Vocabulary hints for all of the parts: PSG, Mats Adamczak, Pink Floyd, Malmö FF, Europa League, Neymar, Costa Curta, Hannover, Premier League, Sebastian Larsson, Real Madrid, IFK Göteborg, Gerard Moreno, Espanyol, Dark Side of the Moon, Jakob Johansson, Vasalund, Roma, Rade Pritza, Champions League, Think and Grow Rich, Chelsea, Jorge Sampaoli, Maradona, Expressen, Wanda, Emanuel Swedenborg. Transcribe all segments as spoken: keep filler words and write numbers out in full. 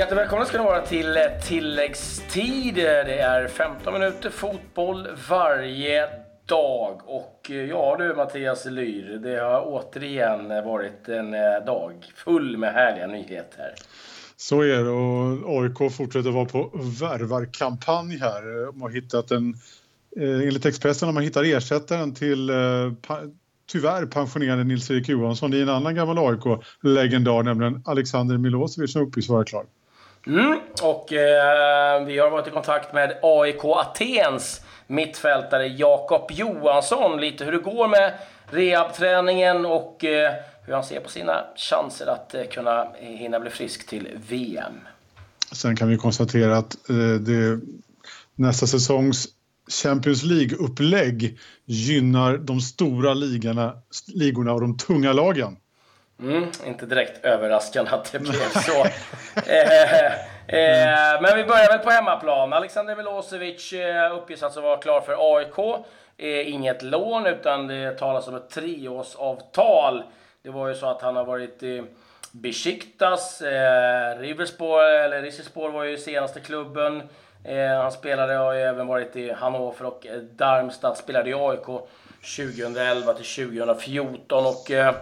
Jättevälkomna ska ni vara till tilläggstid. Det är femton minuter fotboll varje dag. Och ja du Mattias Lyre, det har återigen varit en dag full med härliga nyheter. Så är det, och A I K fortsätter vara på värvarkampanj här. De har hittat en, enligt Expressen har man hittat ersättaren till tyvärr pensionerade Nils-Eric Johansson. Det är en annan gammal A I K-legendar, nämligen Alexander Milosevic, som uppges vara klar. Mm, och eh, vi har varit i kontakt med A E K Atens mittfältare Jakob Johansson. Lite hur det går med rehabträningen och eh, hur han ser på sina chanser att eh, kunna hinna bli frisk till V M. Sen kan vi konstatera att eh, det, nästa säsongs Champions League-upplägg gynnar de stora ligorna, ligorna och de tunga lagen. Mm, inte direkt överraskande att det blev så. eh, eh, men vi börjar väl på hemmaplan. Alexander Milosevic eh, uppges alltså vara klar för A I K. Eh, inget lån, utan det talas om ett treårsavtal. Det var ju så att han har varit i eh, Beşiktaş. Eh, Rizespor, eller Rizespor var ju senaste klubben. Eh, han spelade och har även varit i Hannover och eh, Darmstadt. Spelade i A I K tjugohundraelva till tjugohundrafjorton och... Eh,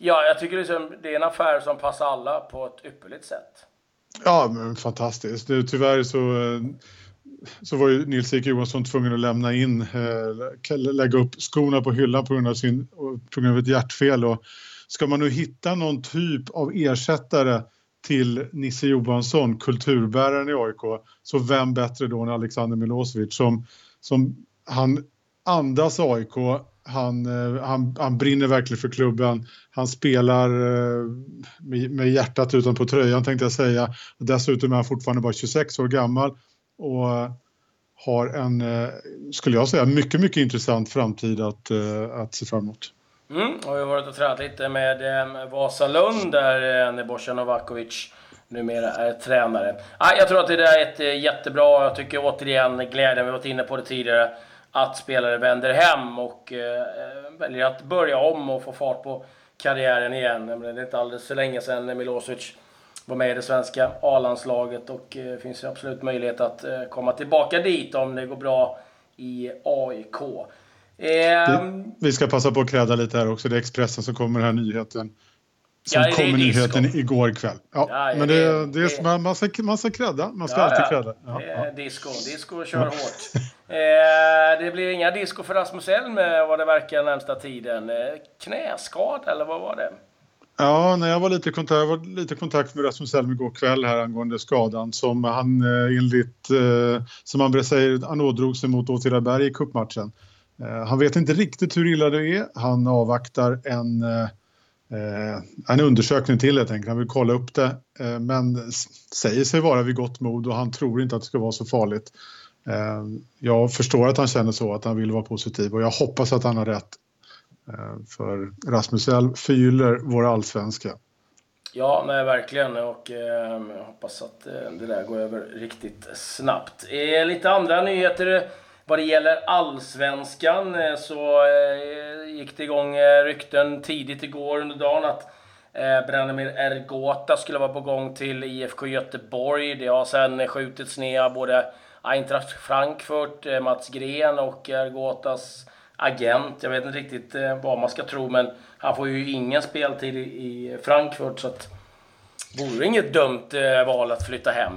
Ja, jag tycker liksom det är en affär som passar alla på ett ypperligt sätt. Ja, men fantastiskt. Tyvärr så, så var ju Nils-Eric Johansson tvungen att lämna in, lägga upp skorna på hyllan på grund av, sin, på grund av ett hjärtfel. Och ska man nu hitta någon typ av ersättare till Nisse Johansson, kulturbäraren i A I K, så vem bättre då än Alexander Milosevic, som, som han andas A I K. Han, han, han brinner verkligen för klubben. Han spelar med, med hjärtat utanpå tröjan, tänkte jag säga. Dessutom är han fortfarande bara tjugosex år gammal och har en, skulle jag säga, mycket, mycket intressant framtid att, att se fram emot. Mm, och vi har varit och tränat lite med Vasalund där Nebojša Novaković numera är tränare. Ah, jag tror att det där är ett jättebra, jag tycker återigen glädjen, vi har varit inne på det tidigare, att spelare vänder hem och eh, väljer att börja om och få fart på karriären igen. Det är inte alldeles så länge sedan Milosevic var med i det svenska A-landslaget och eh, finns ju absolut möjlighet att eh, komma tillbaka dit om det går bra i A I K. Eh, det, vi ska passa på att kräda lite här också. Det är Expressen som kommer den här nyheten. Som ja, kommer nyheten disco. Igår kväll. Ja, ja, men det, det, det är, man, man, ska, man ska krädda. Man ska ja, alltid krädda. Ja, ja. Eh, disco. Disco kör ja. hårt. Eh, det blir inga disco för Rasmus Elm vad det verkar närmsta tiden. Eh, knäskada eller vad var det? Ja, när jag var lite i kontakt, lite kontakt med Rasmus Elm igår kväll här angående skadan som han eh, enligt eh, som han säger han ådrog sig mot Åtvidaberg i cupmatchen. Eh, han vet inte riktigt hur illa det är. Han avvaktar en eh, Eh, en undersökning till, jag tänker. Han vill kolla upp det, eh, men säger sig vara vid gott mod och han tror inte att det ska vara så farligt. Eh, jag förstår att han känner så, att han vill vara positiv, och jag hoppas att han har rätt. Eh, för Rasmus Elm förgyller våra allsvenska. Ja, nej, verkligen. Och eh, jag hoppas att eh, det där går över riktigt snabbt. Eh, lite andra nyheter. Vad det gäller allsvenskan så eh, gick det igång rykten tidigt igår under dagen att eh, Branimir Hrgota skulle vara på gång till I F K Göteborg. Det har sedan skjutits ner både Eintracht Frankfurt, eh, Mats Gren och Hrgotas agent. Jag vet inte riktigt eh, vad man ska tro, men han får ju ingen speltid i, i Frankfurt, så att vore inget dumt eh, val att flytta hem.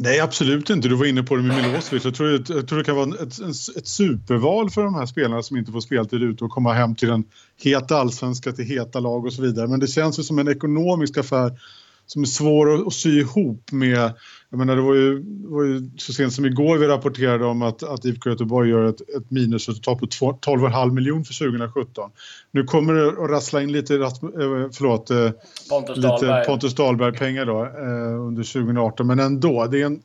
Nej, absolut inte. Du var inne på det med Milosevic. Jag tror, jag tror det kan vara ett, ett superval för de här spelarna som inte får speltid ute och komma hem till den heta allsvenska, till heta lag och så vidare. Men det känns ju som en ekonomisk affär som är svår att, att sy ihop med. Jag menar, det var ju, var ju så sent som igår vi rapporterade om att, att I F K Göteborg gör ett, ett minusresultat på tolv komma fem miljoner för tjugohundrasjutton. Nu kommer det att rassla in lite, förlåt, Pontus lite Dahlberg. Pontus Dahlberg-pengar då, eh, under tjugohundraarton. Men ändå, det är, en,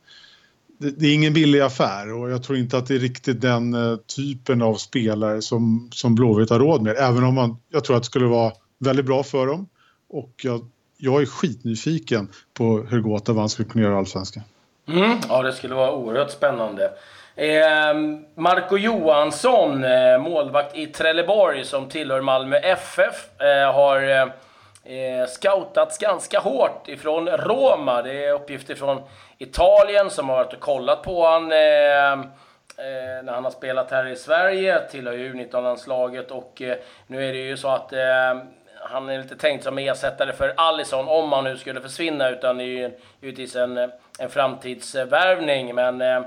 det, det är ingen billig affär, och jag tror inte att det är riktigt den eh, typen av spelare som, som Blåvitt har råd med. Även om man, jag tror att det skulle vara väldigt bra för dem, och jag Jag är skitnyfiken på hur Hrgota vann skulle kunna göra allsvenska. Mm, ja, det skulle vara oerhört spännande. Eh, Marco Johansson, eh, målvakt i Trelleborg som tillhör Malmö F F, eh, har eh, scoutats ganska hårt ifrån Roma. Det är uppgifter från Italien som har varit och kollat på han eh, Eh, när han har spelat här i Sverige, tillhör ju U nitton-landslaget, och eh, nu är det ju så att eh, han är lite tänkt som ersättare för Alisson om han nu skulle försvinna, utan det är ju givetvis en, en framtidsvärvning. Men eh,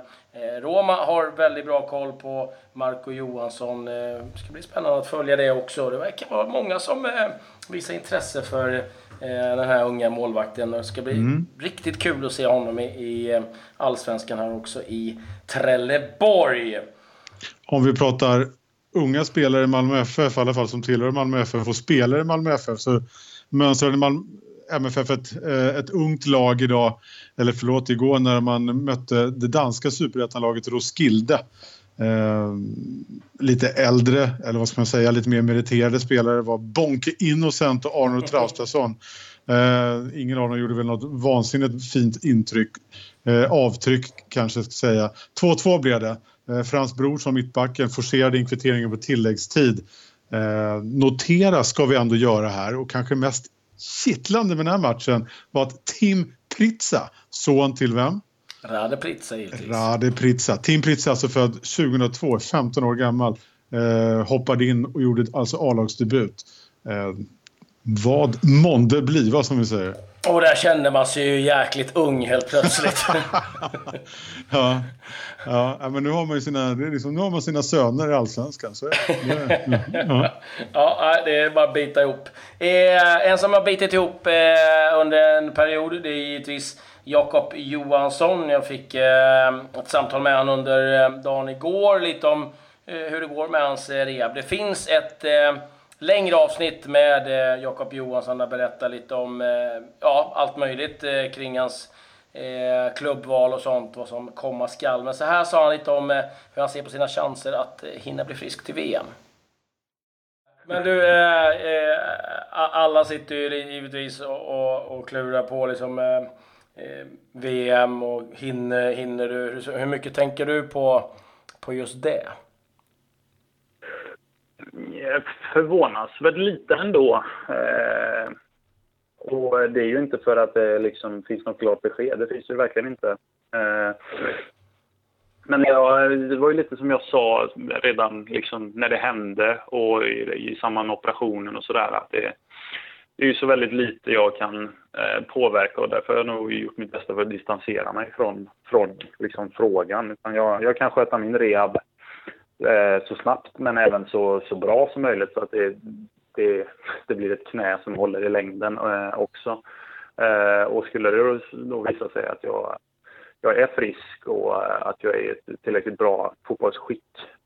Roma har väldigt bra koll på Marco Johansson. Det ska bli spännande att följa det också. Det verkar vara många som eh, visar intresse för eh, den här unga målvakten. Det ska bli mm. riktigt kul att se honom i, i allsvenskan här också i Trelleborg. Om vi pratar unga spelare i Malmö F F, i alla fall som tillhör Malmö F F och spelare i Malmö F F, så mönstrade Malmö M F F ett, ett ungt lag idag, eller förlåt igår, när man mötte det danska superettanlaget Roskilde. Eh, lite äldre, eller vad ska man säga, lite mer meriterade spelare var Bonke Innocent och Arnold Traustason. Eh, ingen av dem gjorde väl något vansinnigt fint intryck, eh, avtryck kanske ska säga. två två blev det. Eh, Frans Bror som mittbacken forcerade inkvitteringen på tilläggstid. Eh, notera ska vi ändå göra här, och kanske mest kittlande med den här matchen var att Tim Pritza, son till vem? Rade Pritza givetvis. Rade Pritza. Tim Pritza, alltså född tjugohundratvå, femton år gammal, eh, hoppade in och gjorde alltså A-lagsdebut. Eh, vad månde bliva, som vi säger. Och där kände man sig ju jäkligt ung helt plötsligt. ja. ja, men nu har man ju sina, liksom, nu har man sina söner i allsvenskan. Så det, ja. ja, det är bara att bita ihop. Eh, en som har bitit ihop eh, under en period, det är givetvis Jakob Johansson. Jag fick eh, ett samtal med honom under eh, dagen igår, lite om eh, hur det går med hans eh, rehab. Det finns ett... Eh, längre avsnitt med eh, Jakob Johansson där berättar lite om eh, ja, allt möjligt eh, kring hans eh, klubbval och sånt, vad som komma skall. Men så här sa han lite om eh, hur han ser på sina chanser att eh, hinna bli frisk till V M. Men du, eh, eh, alla sitter ju givetvis och, och, och klurar på liksom, eh, eh, V M och hinner, hinner du. Hur mycket tänker du på, på just det? Jag förvånas väl lite ändå, eh, och det är ju inte för att det liksom finns något klart besked, det finns ju verkligen inte, eh, men jag, det var ju lite som jag sa redan liksom när det hände och i, i samband med operationen och sådär, att det, det är ju så väldigt lite jag kan eh, påverka, och därför har jag nog gjort mitt bästa för att distansera mig från, från liksom frågan, utan jag, jag kan sköta min rehab så snabbt men även så, så bra som möjligt, så att det, det, det blir ett knä som håller i längden eh, också. Eh, och skulle det då visa sig att jag, jag är frisk och att jag är ett tillräckligt bra fotbollsskytt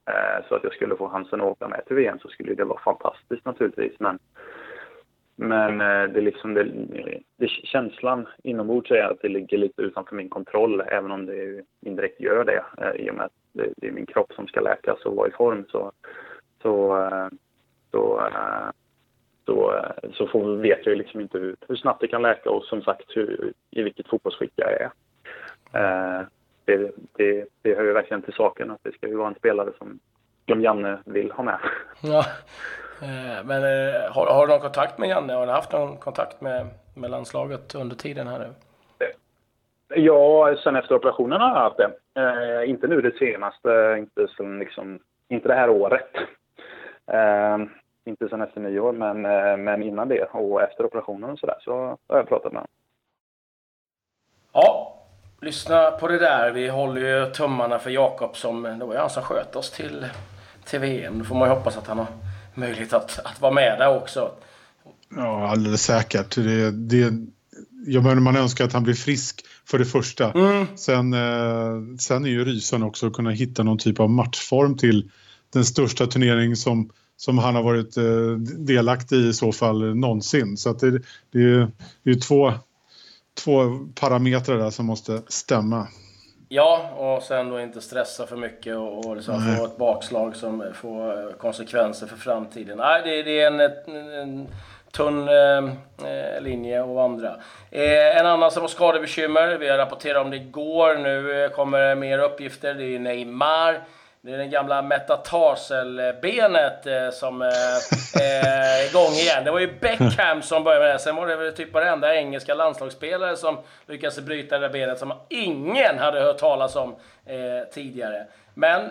eh, så att jag skulle få chansen att åka med till V M, så skulle det vara fantastiskt naturligtvis. Men, men eh, det är liksom det, det, känslan inombords är att det ligger lite utanför min kontroll, även om det indirekt gör det eh, i och med att det är min kropp som ska läkas och vara i form, så så så så, så får, vet jag liksom inte hur, hur snabbt det kan läka, och som sagt hur, i vilket fotbollsskick jag är. Det, det, det hör ju verkligen till saken att det ska ju vara en spelare som, som Janne vill ha med. Ja, men har, har du någon kontakt med Janne? Har du haft någon kontakt med, med landslaget under tiden här nu? Ja, sen efter operationen har jag haft det. Eh, inte nu det senaste, inte, sen liksom, inte det här året. Eh, inte sen efter nyår, men, eh, men innan det och efter operationen och sådär, så har jag pratat med honom. Ja, lyssna på det där. Vi håller ju tummarna för Jakob, som det var ju han som sköt oss till, till V M. Då får man ju hoppas att han har möjlighet att, att vara med där också. Ja, alldeles säkert. Det, det, jag menar, man önskar att han blir frisk för det första. Mm. Sen, eh, sen är ju rysan också att kunna hitta någon typ av matchform till den största turnering som, som han har varit eh, delaktig i, i så fall någonsin. Så att det, det är ju två, två parametrar där som måste stämma. Ja, och sen då inte stressa för mycket och, och liksom få ett bakslag som får konsekvenser för framtiden. Nej, det, det är en... en, en tunn eh, linje och andra. Eh, en annan som har skadebekymmer, vi har rapporterat om det igår, nu kommer mer uppgifter, det är Neymar. Det är den gamla metatarselbenet som är igång igen. Det var ju Beckham som började med det. Sen var det väl typ varenda engelska landslagsspelare som lyckades bryta det benet som ingen hade hört talas om tidigare. Men,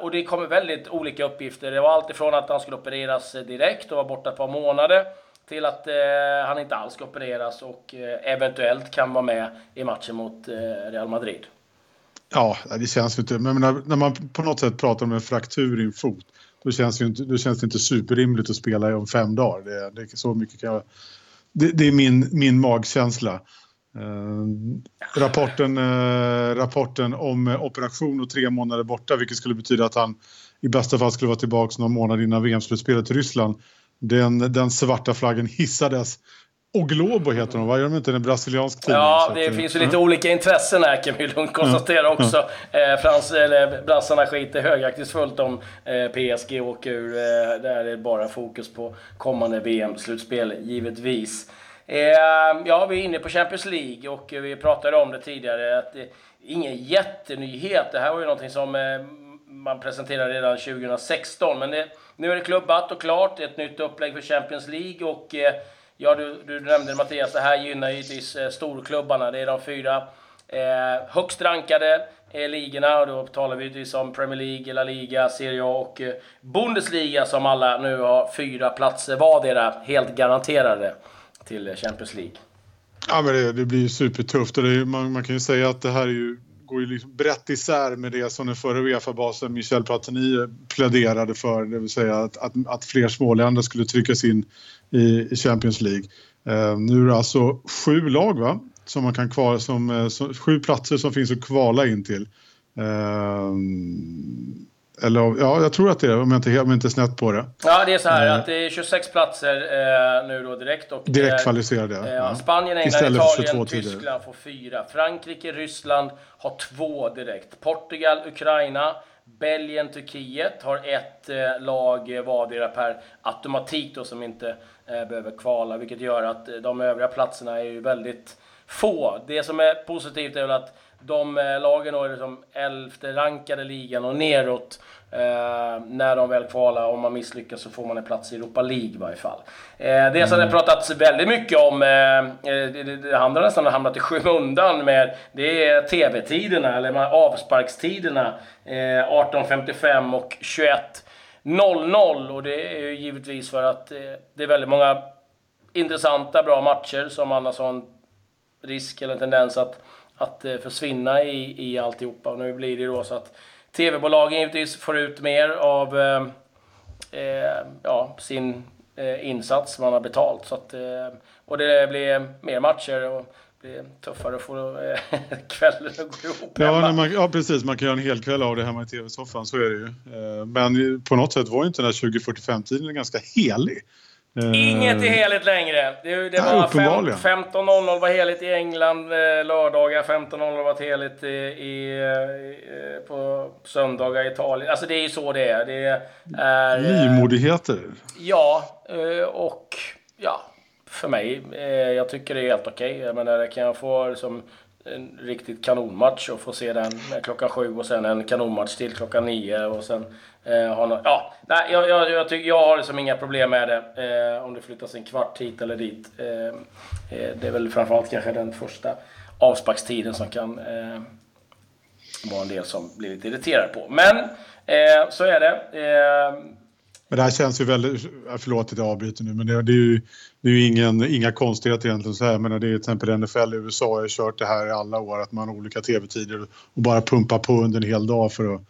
och det kom väldigt olika uppgifter. Det var allt ifrån att han skulle opereras direkt och var borta ett par månader, till att han inte alls ska opereras och eventuellt kan vara med i matchen mot Real Madrid. Ja, det känns ju inte, men när man på något sätt pratar om en fraktur i en fot, då känns det inte, då känns det inte superrimligt att spela i om fem dagar. Det, det är så mycket kan jag, det, det är min min magkänsla. Eh, rapporten eh, rapporten om operation och tre månader borta, vilket skulle betyda att han i bästa fall skulle vara tillbaka någon månad innan V M-slutspelet i Ryssland. Den den svarta flaggen hissades. Och Globo heter de, vad gör de inte? En brasiliansk tidning. Ja, det att, finns ju äh. lite olika intressen här, kan vi lugnt konstatera också. Mm. Eh, Frans, eller, brassarna skiter högaktigt fullt om eh, P S G och ur. Eh, där är det bara fokus på kommande V M-slutspel, givetvis. Eh, ja, vi är inne på Champions League och eh, vi pratade om det tidigare. Att, eh, ingen jättenyhet, det här var ju någonting som eh, man presenterade redan tjugo sexton. Men det, nu är det klubbat och klart, ett nytt upplägg för Champions League och... Eh, Ja, du, du nämnde Mattias, det här gynnar givetvis eh, storklubbarna. Det är de fyra eh, högst rankade eh, ligorna. Och då talar vi givetvis om Premier League, La Liga, Serie A och eh, Bundesliga, som alla nu har fyra platser vardera, helt garanterade till eh, Champions League. Ja, men det, det blir ju supertufft. Och det är, man, man kan ju säga att det här är ju, går ju liksom brett isär med det som den förra UEFA-basen Michel Platini pläderade för. Det vill säga att, att, att fler småländer skulle tryckas in i Champions League. Uh, nu är det alltså sju lag, va? Som man kan kvala, som, som, sju platser som finns att kvala in till. Uh, eller, ja, jag tror att det är, om jag inte, om jag inte är snett på det. Ja, det är så här uh, att det är tjugosex platser uh, nu då direkt. Och direkt kvalificerade. Uh, ja. Spanien, England, Italien, Tyskland får fyra. Frankrike, Ryssland har två direkt. Portugal, Ukraina... Belgien, Turkiet har ett eh, lag vardera per automatik då, som inte eh, behöver kvala, vilket gör att eh, de övriga platserna är ju väldigt få. Det som är positivt är väl att de eh, lagen då är liksom elfte rankade ligan och neråt, eh, när de väl kvalar, om man misslyckas så får man en plats i Europa League i varje fall. Eh, det som mm. har pratats väldigt mycket om, eh, det, det handlar nästan om att hamnat i skymundan med, det är tv-tiderna eller avsparkstiderna, eh, arton femtiofem och tjugoett noll noll, och det är ju givetvis för att eh, det är väldigt många intressanta, bra matcher som annars har en risk eller en tendens att att försvinna i, i alltihopa. Och nu blir det då så att tv-bolagen givetvis får ut mer av eh, ja, sin eh, insats man har betalt. Så att, eh, och det blir mer matcher och det blir tuffare att få eh, kvällen att gå ihop. Ja, man, ja, precis. Man kan göra en hel kväll av det hemma i tv-soffan, så är det ju. Eh, men på något sätt var ju inte den här tjugo fyrtiofem-tiden ganska helig. Inget är heligt längre. Det, det var femton noll noll var heligt i England lördagar, femton noll noll var heligt i, i, på söndagar i Italien. Alltså det är ju så det är. Det är nymodigheter. Ja, och ja, för mig, jag tycker det är helt okej. Men där kan jag få liksom en riktigt kanonmatch och få se den klockan sju och sen en kanonmatch till klockan nio och sen eh, ha någon, ja, nej, jag, jag, jag, tycker, jag har liksom inga problem med det eh, om det flyttas en kvart hit eller dit. Eh, eh, det är väl framförallt kanske den första avsparkstiden som kan eh, vara en del som blir lite irriterad på. Men eh, så är det. Eh, Men det här känns ju väldigt, förlåt att jag avbryter nu, men det, det är ju, det är ju ingen, inga konstigheter egentligen så här. Men det är till exempel N F L i U S A, jag har kört det här i alla år, att man har olika tv-tider och bara pumpar på under en hel dag för att,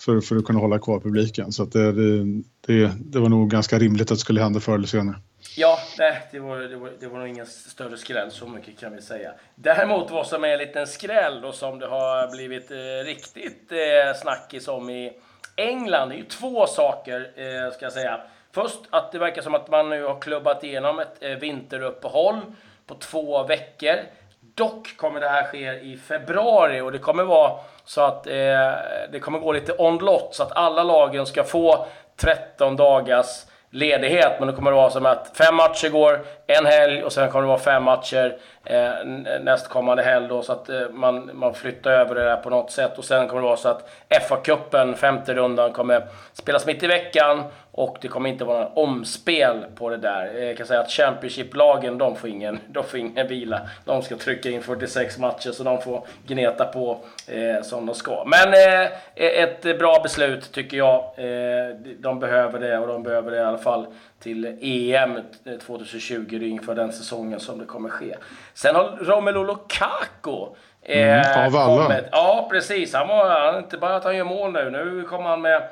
för, för att kunna hålla kvar publiken. Så att det, det, det, det var nog ganska rimligt att det skulle hända förr eller senare. Ja, nej, det, var, det, var, det var nog ingen större skräll, så mycket kan vi säga. Däremot vad som är en liten skräll och som det har blivit eh, riktigt eh, snackis om i England är ju två saker, eh, ska jag säga. Först att det verkar som att man nu har klubbat igenom ett eh, vinteruppehåll på två veckor. Dock kommer det här ske i februari och det kommer vara så att eh, det kommer gå lite on lot, så att alla lagen ska få tretton dagars ledighet. Men det kommer vara som att fem matcher går, en helg och sen kommer det vara fem matcher nästkommande helg då, så att man, man flyttar över det där på något sätt. Och sen kommer det vara så att F A-cupen, femte rundan, kommer spelas mitt i veckan, och det kommer inte vara någon omspel på det där. Jag kan säga att Championship-lagen, de får ingen, de får ingen vila. De ska trycka in fyrtiosex matcher, så de får gneta på eh, som de ska. Men eh, ett bra beslut tycker jag. Eh, de behöver det, och de behöver det i alla fall till E M tjugotjugo, inför den säsongen som det kommer ske. Sen har Romelu Lukaku eh, mm, kommit. Ja, precis. Han var, han, inte bara att han gör mål nu. Nu kommer han med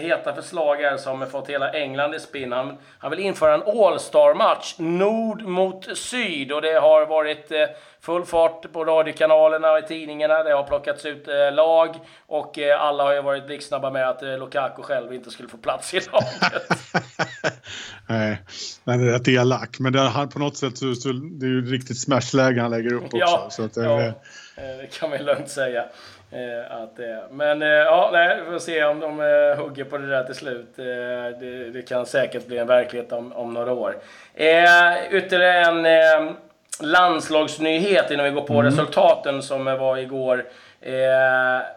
heta förslagare som har fått hela England i spinn. Han, han vill införa en All-Star-match, nord mot syd, och det har varit eh, full fart på radiokanalerna och i tidningarna. Det har plockats ut eh, lag, och eh, alla har ju varit blixtsnabba med att eh, Lukaku själv inte skulle få plats i laget. Nej, det är rätt elak, men det här, på något sätt så, så, det är ju riktigt smashläge han lägger upp också. Ja, så att, eh, ja, det kan man lugnt säga. Eh, att, eh, men eh, ja, nej, vi får se om de eh, hugger på det där till slut. eh, det, det kan säkert bli en verklighet om, om några år. eh, Ytterligare en eh, landslagsnyhet innan vi går på mm. resultaten som var igår. eh,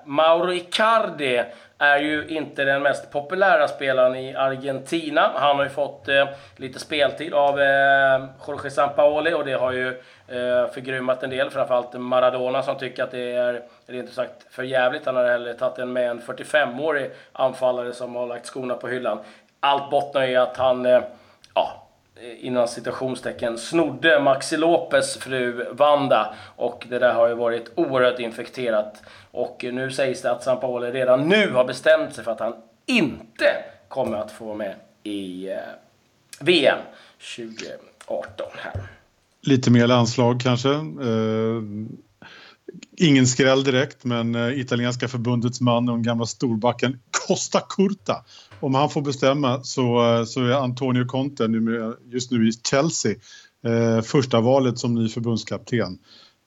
Mauro Icardi är ju inte den mest populära spelaren i Argentina. Han har ju fått eh, lite speltid av eh, Jorge Sampaoli, och det har ju eh, förgrymmat en del. Framförallt Maradona, som tycker att det är rent ut sagt för jävligt. Han har heller tagit en med en fyrtiofemårig anfallare som har lagt skorna på hyllan. Allt bottnar i att han eh, ja, innan citationstecken snodde Maxi Lopez fru Wanda, och det där har ju varit oerhört infekterat. Och nu sägs det att Sampaoli redan nu har bestämt sig för att han inte kommer att få med i V M tjugo arton här. Lite mer landslag kanske. Uh... Ingen skräll direkt, men italienska förbundets man och den gamla storbacken Costa Curta. Om han får bestämma så, så är Antonio Conte nu, just nu i Chelsea, eh, första valet som ny förbundskapten.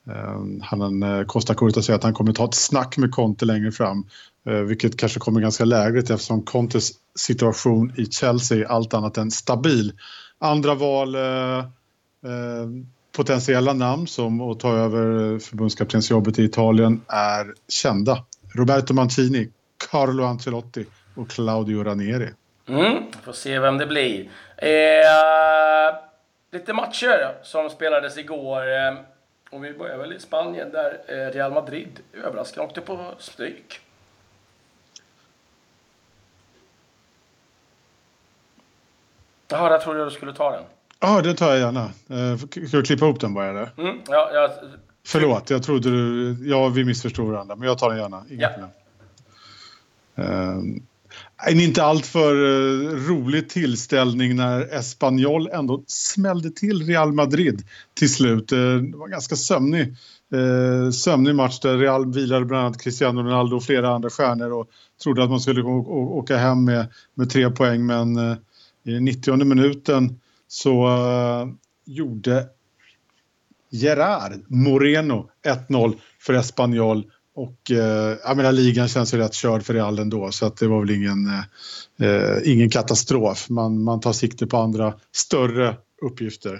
Eh, han, eh, Costa Curta säger att han kommer ta ett snack med Conte längre fram, eh, vilket kanske kommer ganska lägligt eftersom Contes situation i Chelsea är allt annat än stabil. Andra val... Eh, eh, potentiella namn som att ta över förbundskaptensjobbet i Italien är kända. Roberto Mancini, Carlo Ancelotti och Claudio Ranieri. Mm, får se vem det blir. Eh, lite matcher som spelades igår. Och vi börjar väl i Spanien där Real Madrid överraskade och åkte på stryk. Jaha, där trodde jag du skulle ta den. Ja, ah, det tar jag gärna. Eh, ska du klippa ihop den bara, eller? Mm, ja, jag... Förlåt, jag trodde du... Ja, vi missförstod varandra, men jag tar den gärna. Ja. Eh, en inte allt för eh, rolig tillställning när Espanyol ändå smällde till Real Madrid till slut. Eh, det var en ganska sömnig, eh, sömnig match där Real vilade bland annat Cristiano Ronaldo och flera andra stjärnor och trodde att man skulle å- å- åka hem med, med tre poäng, men eh, i nittionde minuten så uh, gjorde Gerard Moreno ett noll för Espanyol, och uh, jag menar, ligan känns ju rätt körd för Real ändå, så att det var väl ingen, uh, ingen katastrof. Man, man tar sikte på andra större uppgifter.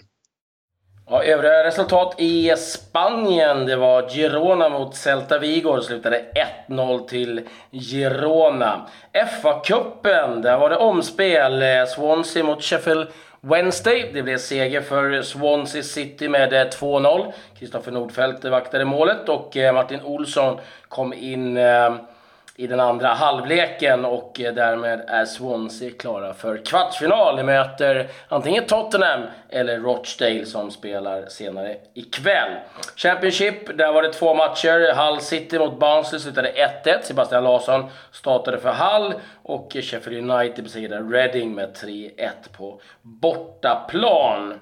Ja, övriga resultat i Spanien, det var Girona mot Celta Vigo, det slutade ett noll till Girona. F A-cupen, där var det omspel, Swansea mot Sheffield Wednesday. Det blev seger för Swansea City med två noll. Kristoffer Nordfeldt vaktade målet, och Martin Olsson kom in i den andra halvleken, och därmed är Swansea klara för kvartsfinal. De möter antingen Tottenham eller Rochdale som spelar senare ikväll. Championship, där var det två matcher. Hull City mot Barnsley slutade ett ett. Sebastian Larsson startade för Hull, och Sheffield United besegrade Reading med tre ett på bortaplan.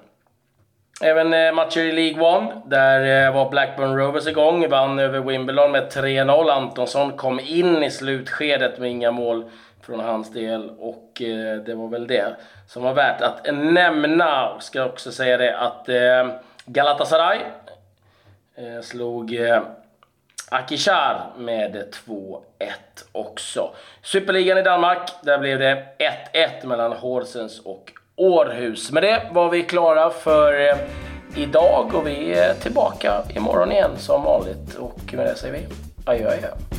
Även matcher i League One, där var Blackburn Rovers igång, vann över Wimbledon med tre noll. Antonsson kom in i slutskedet med inga mål från hans del, och det var väl det som var värt att nämna. Ska också säga det att Galatasaray slog Akisar med två ett också. Superligan i Danmark, där blev det ett ett mellan Horsens och Århus. Med det var vi klara för Idag går vi tillbaka imorgon igen som vanligt och med det säger vi adjö adjö.